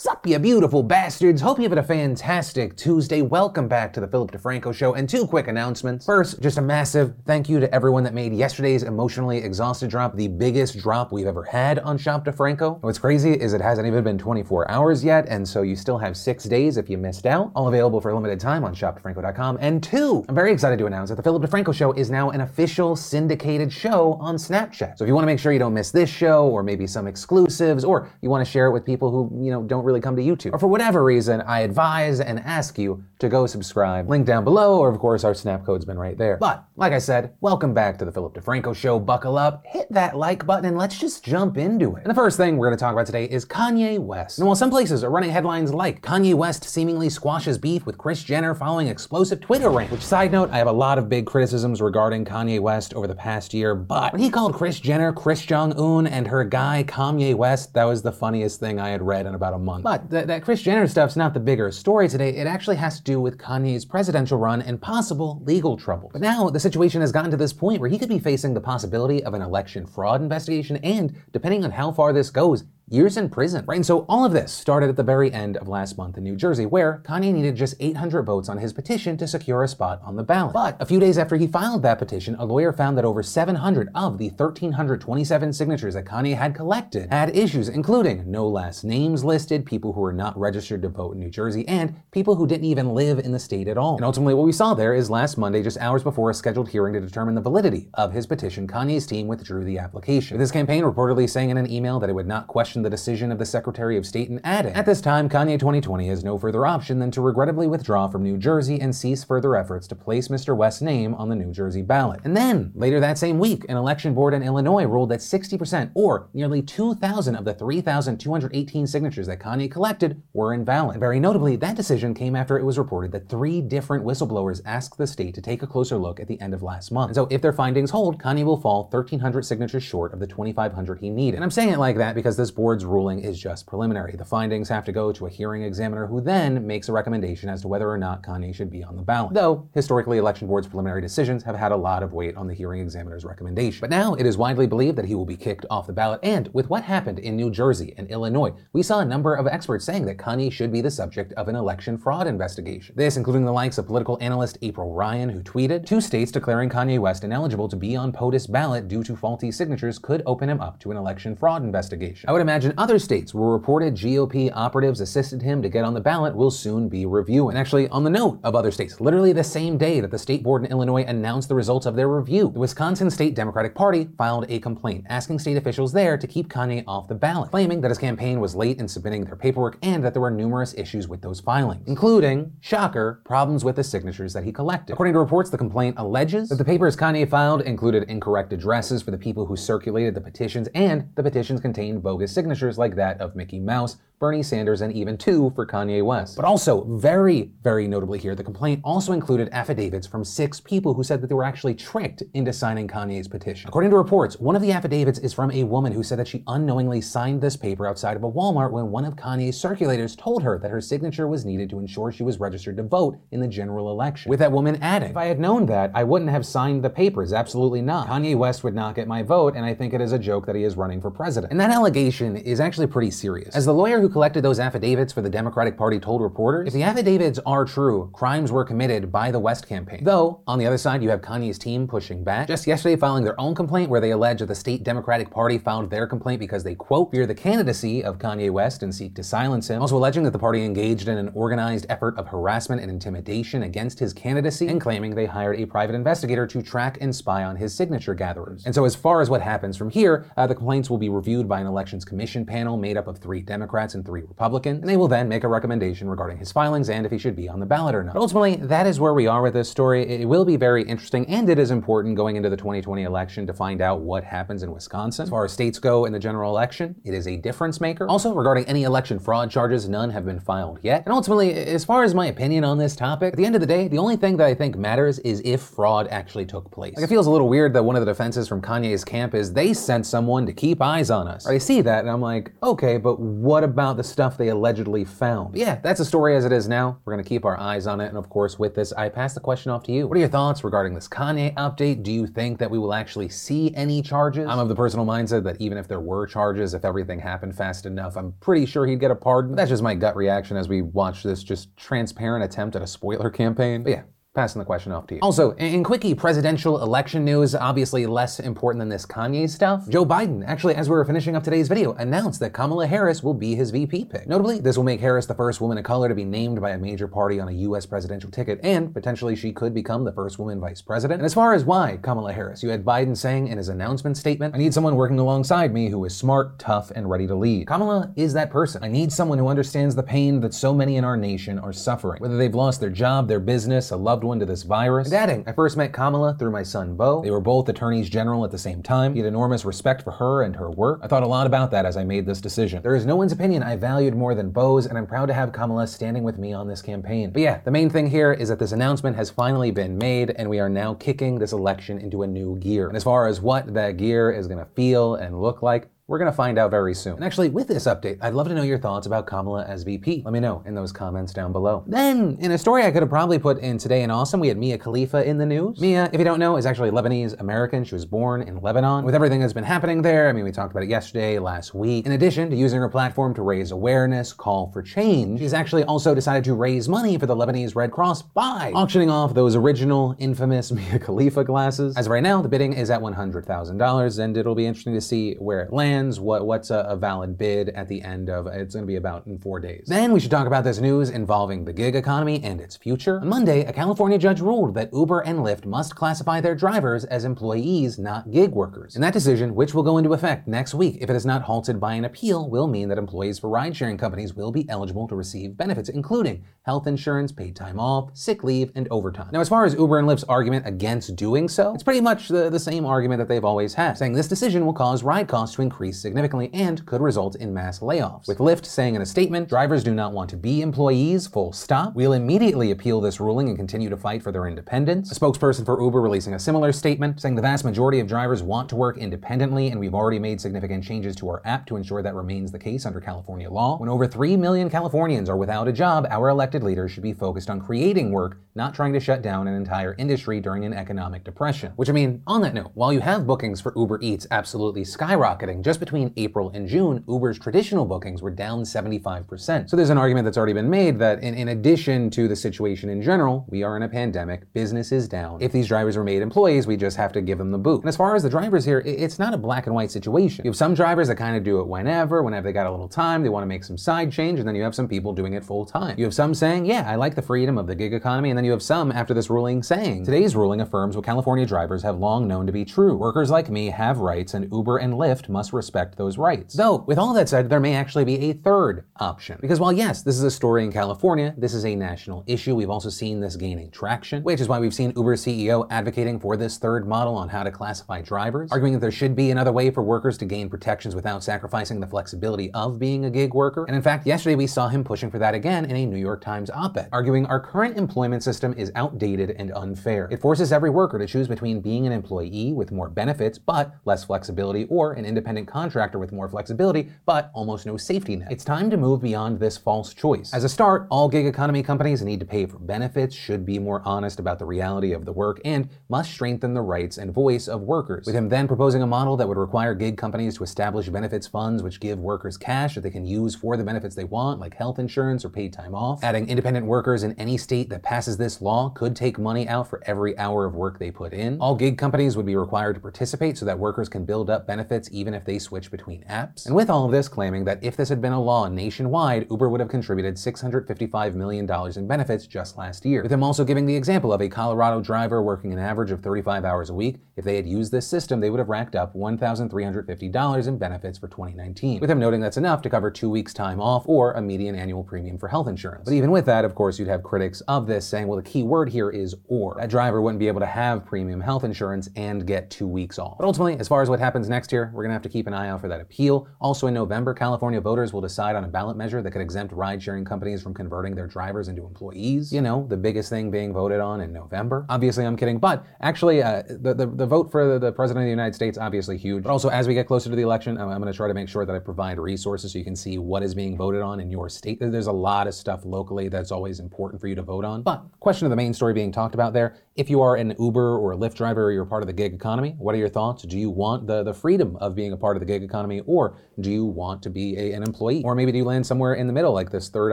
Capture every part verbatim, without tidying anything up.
Sup, you beautiful bastards. Hope you've had a fantastic Tuesday. Welcome back to the Philip DeFranco Show. And two quick announcements. First, just a massive thank you to everyone that made yesterday's Emotionally Exhausted drop the biggest drop we've ever had on Shop DeFranco. What's crazy is it hasn't even been twenty-four hours yet, and so you still have six days if you missed out. All available for a limited time on shop defranco dot com. And two, I'm very excited to announce that the Philip DeFranco Show is now an official syndicated show on Snapchat. So if you want to make sure you don't miss this show, or maybe some exclusives, or you want to share it with people who, you know, don't really really come to YouTube, or for whatever reason, I advise and ask you to go subscribe. Link down below, or of course our snap code's been right there. But like I said, welcome back to the Philip DeFranco Show. Buckle up, hit that like button, and let's just jump into it. And the first thing we're going to talk about today is Kanye West. And while some places are running headlines like Kanye West seemingly squashes beef with Kris Jenner following explosive Twitter rant, which, side note, I have a lot of big criticisms regarding Kanye West over the past year, but when he called Kris Jenner Kris Jong-un and her guy Kanye West, that was the funniest thing I had read in about a month. But th- that Kris Jenner stuff's not the bigger story today. It actually has to do with Kanye's presidential run and possible legal trouble. But now the situation has gotten to this point where he could be facing the possibility of an election fraud investigation and, depending on how far this goes, years in prison, right? And so all of this started at the very end of last month in New Jersey, where Kanye needed just eight hundred votes on his petition to secure a spot on the ballot. But a few days after he filed that petition, a lawyer found that over seven hundred of the one thousand three hundred twenty-seven signatures that Kanye had collected had issues, including no last names listed, people who were not registered to vote in New Jersey, and people who didn't even live in the state at all. And ultimately what we saw there is last Monday, just hours before a scheduled hearing to determine the validity of his petition, Kanye's team withdrew the application, with his campaign reportedly saying in an email that it would not question the decision of the Secretary of State and added, "At this time, Kanye twenty twenty has no further option than to regrettably withdraw from New Jersey and cease further efforts to place Mister West's name on the New Jersey ballot." And then, later that same week, an election board in Illinois ruled that sixty percent, or nearly two thousand of the three thousand two hundred eighteen signatures that Kanye collected were invalid. And very notably, that decision came after it was reported that three different whistleblowers asked the state to take a closer look at the end of last month. And so if their findings hold, Kanye will fall one thousand three hundred signatures short of the two thousand five hundred he needed. And I'm saying it like that because this board Board's ruling is just preliminary. The findings have to go to a hearing examiner who then makes a recommendation as to whether or not Kanye should be on the ballot. Though, historically, election board's preliminary decisions have had a lot of weight on the hearing examiner's recommendation. But now it is widely believed that he will be kicked off the ballot, and with what happened in New Jersey and Illinois, we saw a number of experts saying that Kanye should be the subject of an election fraud investigation. This including the likes of political analyst April Ryan, who tweeted, "Two states declaring Kanye West ineligible to be on POTUS ballot due to faulty signatures could open him up to an election fraud investigation. I would imagine Imagine other states where reported G O P operatives assisted him to get on the ballot will soon be reviewed." And actually, on the note of other states, literally the same day that the state board in Illinois announced the results of their review, the Wisconsin State Democratic Party filed a complaint asking state officials there to keep Kanye off the ballot, claiming that his campaign was late in submitting their paperwork and that there were numerous issues with those filings, including, shocker, problems with the signatures that he collected. According to reports, the complaint alleges that the papers Kanye filed included incorrect addresses for the people who circulated the petitions, and the petitions contained bogus signatures. signatures like that of Mickey Mouse, Bernie Sanders, and even two for Kanye West. But also, very, very notably here, the complaint also included affidavits from six people who said that they were actually tricked into signing Kanye's petition. According to reports, one of the affidavits is from a woman who said that she unknowingly signed this paper outside of a Walmart when one of Kanye's circulators told her that her signature was needed to ensure she was registered to vote in the general election. With that woman adding, "If I had known that, I wouldn't have signed the papers, absolutely not. Kanye West would not get my vote, and I think it is a joke that he is running for president." And that allegation is actually pretty serious. As the lawyer who collected those affidavits for the Democratic Party told reporters, if the affidavits are true, crimes were committed by the West campaign. Though, on the other side, you have Kanye's team pushing back, just yesterday filing their own complaint where they allege that the state Democratic Party filed their complaint because they, quote, fear the candidacy of Kanye West and seek to silence him, also alleging that the party engaged in an organized effort of harassment and intimidation against his candidacy, and claiming they hired a private investigator to track and spy on his signature gatherers. And so as far as what happens from here, uh, the complaints will be reviewed by an elections commission panel made up of three Democrats and three Republicans, and they will then make a recommendation regarding his filings and if he should be on the ballot or not. But ultimately, that is where we are with this story. It will be very interesting, and it is important going into the twenty twenty election to find out what happens in Wisconsin. As far as states go in the general election, it is a difference maker. Also, regarding any election fraud charges, none have been filed yet. And ultimately, as far as my opinion on this topic, at the end of the day, the only thing that I think matters is if fraud actually took place. Like, it feels a little weird that one of the defenses from Kanye's camp is they sent someone to keep eyes on us. Or I see that, and I'm like, okay, but what about about the stuff they allegedly found. Yeah, that's a story as it is now. We're going to keep our eyes on it. And of course, with this, I pass the question off to you. What are your thoughts regarding this Kanye update? Do you think that we will actually see any charges? I'm of the personal mindset that even if there were charges, if everything happened fast enough, I'm pretty sure he'd get a pardon. But that's just my gut reaction as we watch this just transparent attempt at a spoiler campaign. But yeah. Passing the question off to you. Also, in quickie presidential election news, obviously less important than this Kanye stuff, Joe Biden, actually, as we were finishing up today's video, announced that Kamala Harris will be his V P pick. Notably, this will make Harris the first woman of color to be named by a major party on a U S presidential ticket, and potentially she could become the first woman vice president. And as far as why Kamala Harris, you had Biden saying in his announcement statement, "I need someone working alongside me who is smart, tough, and ready to lead. Kamala is that person. I need someone who understands the pain that so many in our nation are suffering, whether they've lost their job, their business, a loved one to this virus." And adding, "I first met Kamala through my son, Beau. They were both attorneys general at the same time. He had enormous respect for her and her work. I thought a lot about that as I made this decision. There is no one's opinion I valued more than Beau's, and I'm proud to have Kamala standing with me on this campaign." But yeah, the main thing here is that this announcement has finally been made, and we are now kicking this election into a new gear. And as far as what that gear is gonna feel and look like, we're gonna find out very soon. And actually, with this update, I'd love to know your thoughts about Kamala as V P. Let me know in those comments down below. Then, in a story I could have probably put in Today in Awesome, we had Mia Khalifa in the news. Mia, if you don't know, is actually Lebanese American. She was born in Lebanon. With everything that's been happening there, I mean, we talked about it yesterday, last week. In addition to using her platform to raise awareness, call for change, she's actually also decided to raise money for the Lebanese Red Cross by auctioning off those original, infamous Mia Khalifa glasses. As of right now, the bidding is at one hundred thousand dollars, and it'll be interesting to see where it lands. What, what's a, a valid bid at the end of, it's gonna be about in four days. Then we should talk about this news involving the gig economy and its future. On Monday, a California judge ruled that Uber and Lyft must classify their drivers as employees, not gig workers. And that decision, which will go into effect next week if it is not halted by an appeal, will mean that employees for ride-sharing companies will be eligible to receive benefits, including health insurance, paid time off, sick leave, and overtime. Now, as far as Uber and Lyft's argument against doing so, it's pretty much the, the same argument that they've always had, saying this decision will cause ride costs to increase significantly and could result in mass layoffs. With Lyft saying in a statement, "Drivers do not want to be employees, full stop. We'll immediately appeal this ruling and continue to fight for their independence." A spokesperson for Uber releasing a similar statement, saying the vast majority of drivers want to work independently, and we've already made significant changes to our app to ensure that remains the case under California law. When over three million Californians are without a job, our elected leaders should be focused on creating work, not trying to shut down an entire industry during an economic depression. Which, I mean, on that note, while you have bookings for Uber Eats absolutely skyrocketing, just between April and June, Uber's traditional bookings were down seventy-five percent. So there's an argument that's already been made that in, in addition to the situation in general, we are in a pandemic, business is down. If these drivers were made employees, we just have to give them the boot. And as far as the drivers here, it's not a black and white situation. You have some drivers that kind of do it whenever, whenever they got a little time, they want to make some side change, and then you have some people doing it full time. You have some saying, yeah, I like the freedom of the gig economy, and then you have some after this ruling saying, today's ruling affirms what California drivers have long known to be true. Workers like me have rights, and Uber and Lyft must respect those rights. Though, with all that said, there may actually be a third option. Because while yes, this is a story in California, this is a national issue. We've also seen this gaining traction, which is why we've seen Uber C E O advocating for this third model on how to classify drivers, arguing that there should be another way for workers to gain protections without sacrificing the flexibility of being a gig worker. And in fact, yesterday we saw him pushing for that again in a New York Times op-ed, arguing our current employment system is outdated and unfair. It forces every worker to choose between being an employee with more benefits, but less flexibility, or an independent contractor with more flexibility, but almost no safety net. It's time to move beyond this false choice. As a start, all gig economy companies need to pay for benefits, should be more honest about the reality of the work, and must strengthen the rights and voice of workers. With him then proposing a model that would require gig companies to establish benefits funds which give workers cash that they can use for the benefits they want, like health insurance or paid time off. Adding, independent workers in any state that passes this law could take money out for every hour of work they put in. All gig companies would be required to participate so that workers can build up benefits even if they switch between apps. And with all of this, claiming that if this had been a law nationwide, Uber would have contributed six hundred fifty-five million dollars in benefits just last year. With him also giving the example of a Colorado driver working an average of thirty-five hours a week. If they had used this system, they would have racked up one thousand three hundred fifty dollars in benefits for twenty nineteen. With him noting that's enough to cover two weeks time off or a median annual premium for health insurance. But even with that, of course, you'd have critics of this saying, well, the key word here is or. That driver wouldn't be able to have premium health insurance and get two weeks off. But ultimately, as far as what happens next year, we're gonna have to keep an eye out for that appeal. Also in November, California voters will decide on a ballot measure that could exempt ride-sharing companies from converting their drivers into employees. You know, the biggest thing being voted on in November. Obviously, I'm kidding, but actually, uh, the, the, the vote for the President of the United States, obviously huge. But also, as we get closer to the election, I'm, I'm going to try to make sure that I provide resources so you can see what is being voted on in your state. There's a lot of stuff locally that's always important for you to vote on. But question of the main story being talked about there, if you are an Uber or a Lyft driver or you're part of the gig economy, what are your thoughts? Do you want the, the freedom of being a part of the gig economy, or do you want to be a, an employee? Or maybe do you land somewhere in the middle, like this third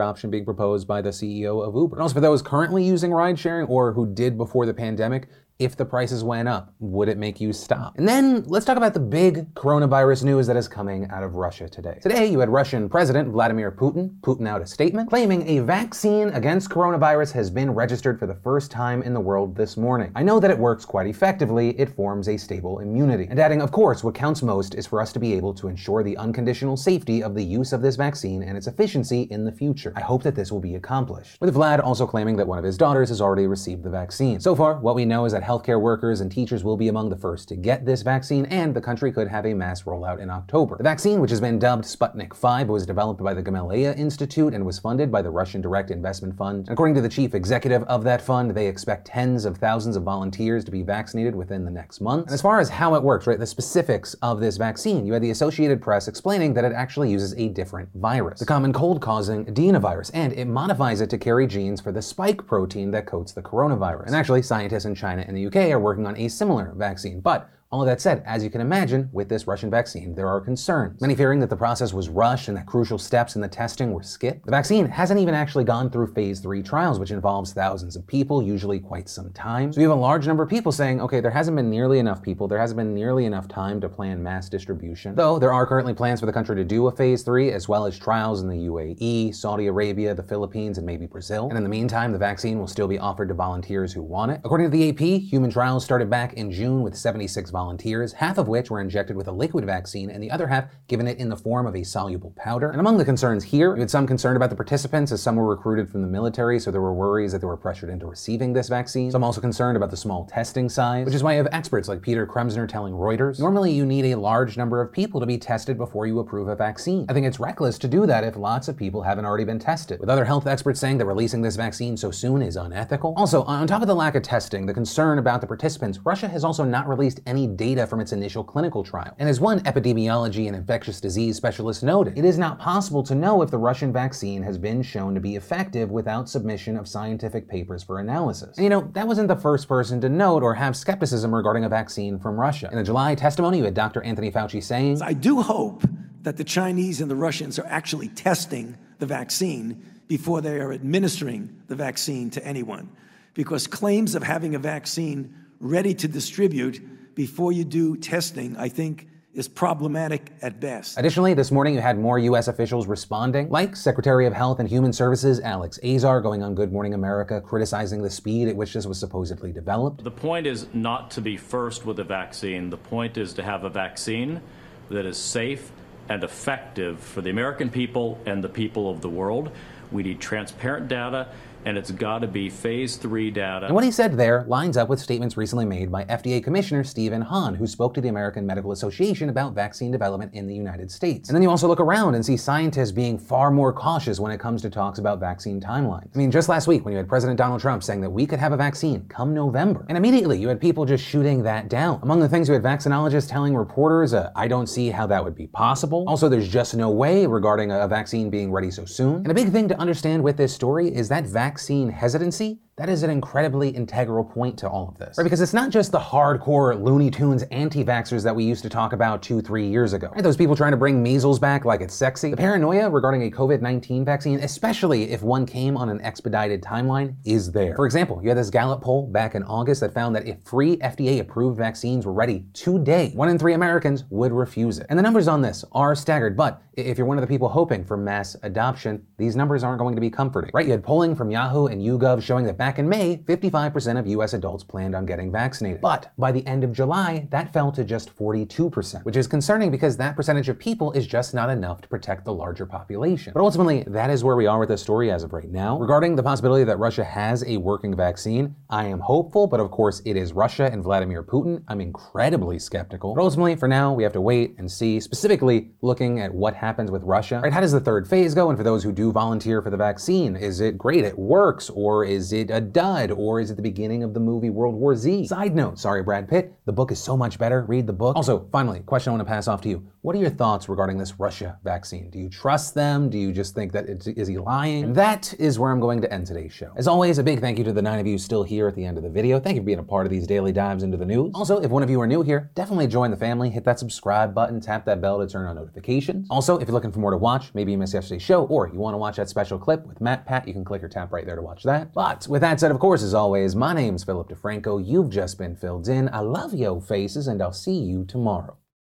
option being proposed by the C E O of Uber? And also for those currently using ride sharing or who did before the pandemic, if the prices went up, would it make you stop? And then let's talk about the big coronavirus news that is coming out of Russia today. Today, you had Russian President Vladimir Putin, Putin out a statement claiming a vaccine against coronavirus has been registered for the first time in the world this morning. I know that it works quite effectively. It forms a stable immunity. And adding, of course, what counts most is for us to be able to ensure the unconditional safety of the use of this vaccine and its efficiency in the future. I hope that this will be accomplished. With Vlad also claiming that one of his daughters has already received the vaccine. So far, what we know is that healthcare workers and teachers will be among the first to get this vaccine, and the country could have a mass rollout in October. The vaccine, which has been dubbed Sputnik five, was developed by the Gamaleya Institute and was funded by the Russian Direct Investment Fund. And according to the chief executive of that fund, they expect tens of thousands of volunteers to be vaccinated within the next month. And as far as how it works, right, the specifics of this vaccine, you had the Associated Press explaining that it actually uses a different virus, the common cold-causing adenovirus, and it modifies it to carry genes for the spike protein that coats the coronavirus. And actually, scientists in China and the U K are working on a similar vaccine, but all of that said, as you can imagine, with this Russian vaccine, there are concerns. Many fearing that the process was rushed and that crucial steps in the testing were skipped. The vaccine hasn't even actually gone through phase three trials, which involves thousands of people, usually quite some time. So you have a large number of people saying, okay, there hasn't been nearly enough people, there hasn't been nearly enough time to plan mass distribution. Though there are currently plans for the country to do a phase three, as well as trials in the U A E, Saudi Arabia, the Philippines, and maybe Brazil. And in the meantime, the vaccine will still be offered to volunteers who want it. According to the A P, human trials started back in June with seventy-six volunteers. volunteers, half of which were injected with a liquid vaccine and the other half given it in the form of a soluble powder. And among the concerns here, you had some concern about the participants as some were recruited from the military, so there were worries that they were pressured into receiving this vaccine. Some also concerned about the small testing size, which is why you have experts like Peter Kremsner telling Reuters, normally you need a large number of people to be tested before you approve a vaccine. I think it's reckless to do that if lots of people haven't already been tested, with other health experts saying that releasing this vaccine so soon is unethical. Also, on top of the lack of testing, the concern about the participants, Russia has also not released any data from its initial clinical trial. And as one epidemiology and infectious disease specialist noted, it is not possible to know if the Russian vaccine has been shown to be effective without submission of scientific papers for analysis. And you know, that wasn't the first person to note or have skepticism regarding a vaccine from Russia. In a July testimony, you had Doctor Anthony Fauci saying, I do hope that the Chinese and the Russians are actually testing the vaccine before they are administering the vaccine to anyone, because claims of having a vaccine ready to distribute before you do testing, I think, is problematic at best. Additionally, this morning you had more U S officials responding, like Secretary of Health and Human Services Alex Azar going on Good Morning America, criticizing the speed at which this was supposedly developed. The point is not to be first with a vaccine. The point is to have a vaccine that is safe and effective for the American people and the people of the world. We need transparent data, and it's got to be phase three data. And what he said there lines up with statements recently made by F D A Commissioner Stephen Hahn, who spoke to the American Medical Association about vaccine development in the United States. And then you also look around and see scientists being far more cautious when it comes to talks about vaccine timelines. I mean, just last week when you had President Donald Trump saying that we could have a vaccine come November, and immediately you had people just shooting that down. Among the things you had vaccinologists telling reporters, uh, I don't see how that would be possible. Also, there's just no way regarding a vaccine being ready so soon. And a big thing to understand with this story is that vaccine Vaccine hesitancy, that is an incredibly integral point to all of this. Right? Because it's not just the hardcore Looney Tunes anti-vaxxers that we used to talk about two, three years ago. Right? Those people trying to bring measles back like it's sexy. The paranoia regarding a COVID nineteen vaccine, especially if one came on an expedited timeline, is there. For example, you had this Gallup poll back in August that found that if free F D A-approved vaccines were ready today, one in three Americans would refuse it. And the numbers on this are staggered, but if you're one of the people hoping for mass adoption, these numbers aren't going to be comforting, right? You had polling from Yahoo and YouGov showing that back in May, fifty-five percent of U S adults planned on getting vaccinated. But by the end of July, that fell to just forty-two percent, which is concerning because that percentage of people is just not enough to protect the larger population. But ultimately, that is where we are with this story as of right now. Regarding the possibility that Russia has a working vaccine, I am hopeful, but of course it is Russia and Vladimir Putin. I'm incredibly skeptical. But ultimately, for now, we have to wait and see, specifically looking at what happens happens with Russia, right? How does the third phase go? And for those who do volunteer for the vaccine, is it great? It works, or is it died, or is it the beginning of the movie World War Z? Side note, sorry Brad Pitt, the book is so much better. Read the book. Also, finally, question I want to pass off to you. What are your thoughts regarding this Russia vaccine? Do you trust them? Do you just think that, it's, is he lying? And that is where I'm going to end today's show. As always, a big thank you to the nine of you still here at the end of the video. Thank you for being a part of these daily dives into the news. Also, if one of you are new here, definitely join the family. Hit that subscribe button, tap that bell to turn on notifications. Also, if you're looking for more to watch, maybe you missed yesterday's show, or you want to watch that special clip with MatPat, you can click or tap right there to watch that. But with that said, of course, as always, my name's Philip DeFranco. You've just been filled in. I love yo faces, and I'll see you tomorrow.